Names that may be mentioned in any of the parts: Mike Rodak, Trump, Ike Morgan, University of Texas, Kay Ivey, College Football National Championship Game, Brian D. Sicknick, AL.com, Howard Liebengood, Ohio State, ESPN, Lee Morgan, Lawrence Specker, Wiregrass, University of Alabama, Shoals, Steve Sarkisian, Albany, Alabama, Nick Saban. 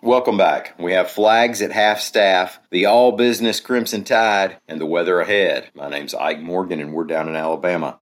Welcome back. We have flags at half staff, the all-business Crimson Tide, and the weather ahead. My name's Ike Morgan, and we're down in Alabama.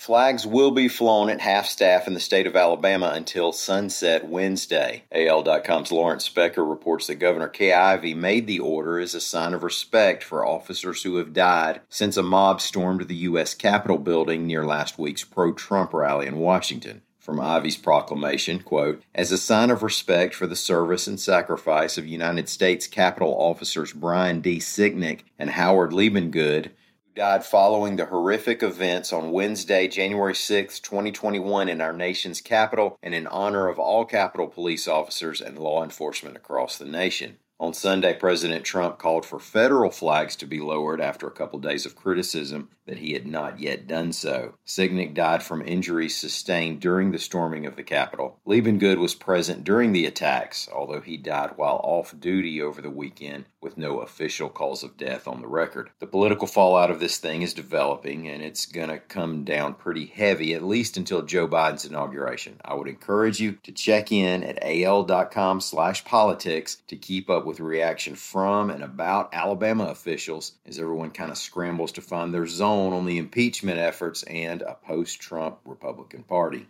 Flags will be flown at half staff in the state of Alabama until sunset Wednesday. AL.com's Lawrence Specker reports that Governor Kay Ivey made the order as a sign of respect for officers who have died since a mob stormed the U.S. Capitol building near last week's pro-Trump rally in Washington. From Ivey's proclamation, quote, "As a sign of respect for the service and sacrifice of United States Capitol officers Brian D. Sicknick and Howard Liebengood, died following the horrific events on Wednesday, January 6, 2021 in our nation's capital, and in honor of all Capitol police officers and law enforcement across the nation." On Sunday, President Trump called for federal flags to be lowered after a couple days of criticism that he had not yet done so. Sicknick died from injuries sustained during the storming of the Capitol. Liebengood was present during the attacks, although he died while off duty over the weekend with no official cause of death on the record. The political fallout of this thing is developing, and it's going to come down pretty heavy, at least until Joe Biden's inauguration. I would encourage you to check in at al.com/politics to keep up with reaction from and about Alabama officials as everyone kind of scrambles to find their zone on the impeachment efforts and a post-Trump Republican Party.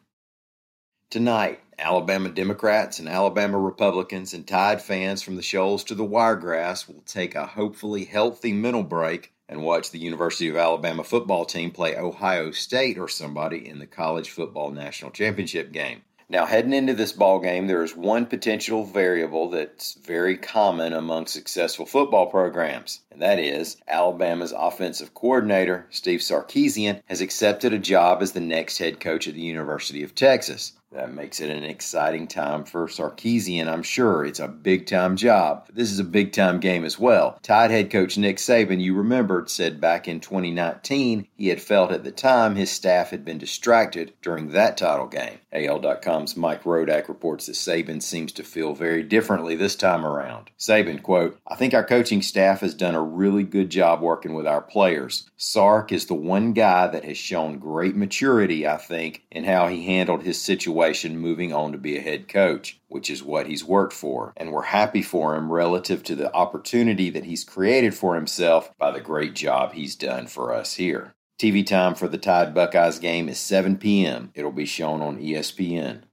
Tonight, Alabama Democrats and Alabama Republicans and Tide fans from the Shoals to the Wiregrass will take a hopefully healthy mental break and watch the University of Alabama football team play Ohio State or somebody in the College Football National Championship game. Now, heading into this ball game, there is one potential variable that's very common among successful football programs, and that is Alabama's offensive coordinator, Steve Sarkisian, has accepted a job as the next head coach at the University of Texas. That makes it an exciting time for Sarkisian, I'm sure. It's a big-time job. This is a big-time game as well. Tide head coach Nick Saban, you remembered, said back in 2019 he had felt at the time his staff had been distracted during that title game. AL.com's Mike Rodak reports that Saban seems to feel very differently this time around. Saban, quote, "I think our coaching staff has done a really good job working with our players. Sark is the one guy that has shown great maturity, I think, in how he handled his situation moving on to be a head coach, which is what he's worked for, and we're happy for him relative to the opportunity that he's created for himself by the great job he's done for us here." TV time for the Tide Buckeyes game is 7 p.m. It'll be shown on ESPN.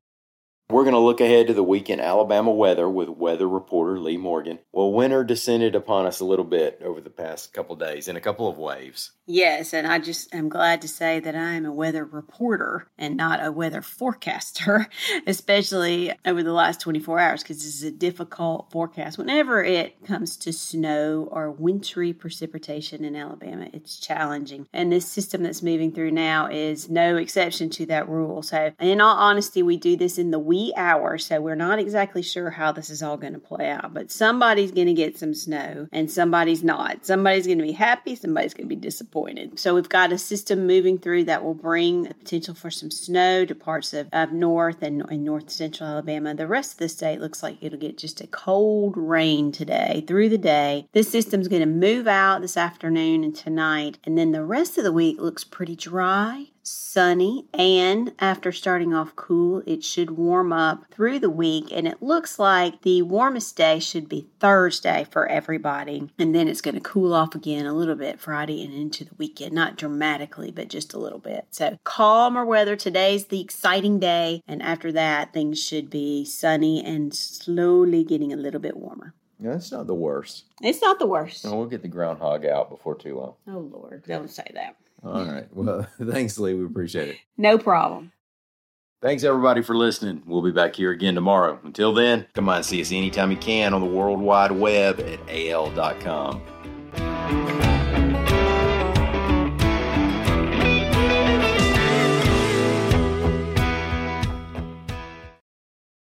We're going to look ahead to the weekend Alabama weather with weather reporter Lee Morgan. Well, winter descended upon us a little bit over the past couple of days in a couple of waves. Yes, and I just am glad to say that I am a weather reporter and not a weather forecaster, especially over the last 24 hours, because this is a difficult forecast. Whenever it comes to snow or wintry precipitation in Alabama, it's challenging. And this system that's moving through now is no exception to that rule. So in all honesty, we do this in the week. Hour, so we're not exactly sure how this is all going to play out, but somebody's going to get some snow and somebody's not. Somebody's going to be happy, somebody's going to be disappointed. So we've got a system moving through that will bring the potential for some snow to parts of north and north central Alabama. The rest of the state looks like it'll get just a cold rain today through the day. This system's going to move out this afternoon and tonight, and then the rest of the week looks pretty dry. sunny, and after starting off cool, it should warm up through the week, and it looks like the warmest day should be Thursday for everybody, and then it's going to cool off again a little bit Friday and into the weekend, not dramatically, but just a little bit. So calmer weather, today's the exciting day, and after that, things should be sunny and slowly getting a little bit warmer. Yeah, it's not the worst. It's not the worst. No, we'll get the groundhog out before too long. Oh, Lord, don't say that. All right. Well, thanks, Lee. We appreciate it. No problem. Thanks, everybody, for listening. We'll be back here again tomorrow. Until then, come on and see us anytime you can on the World Wide Web at AL.com.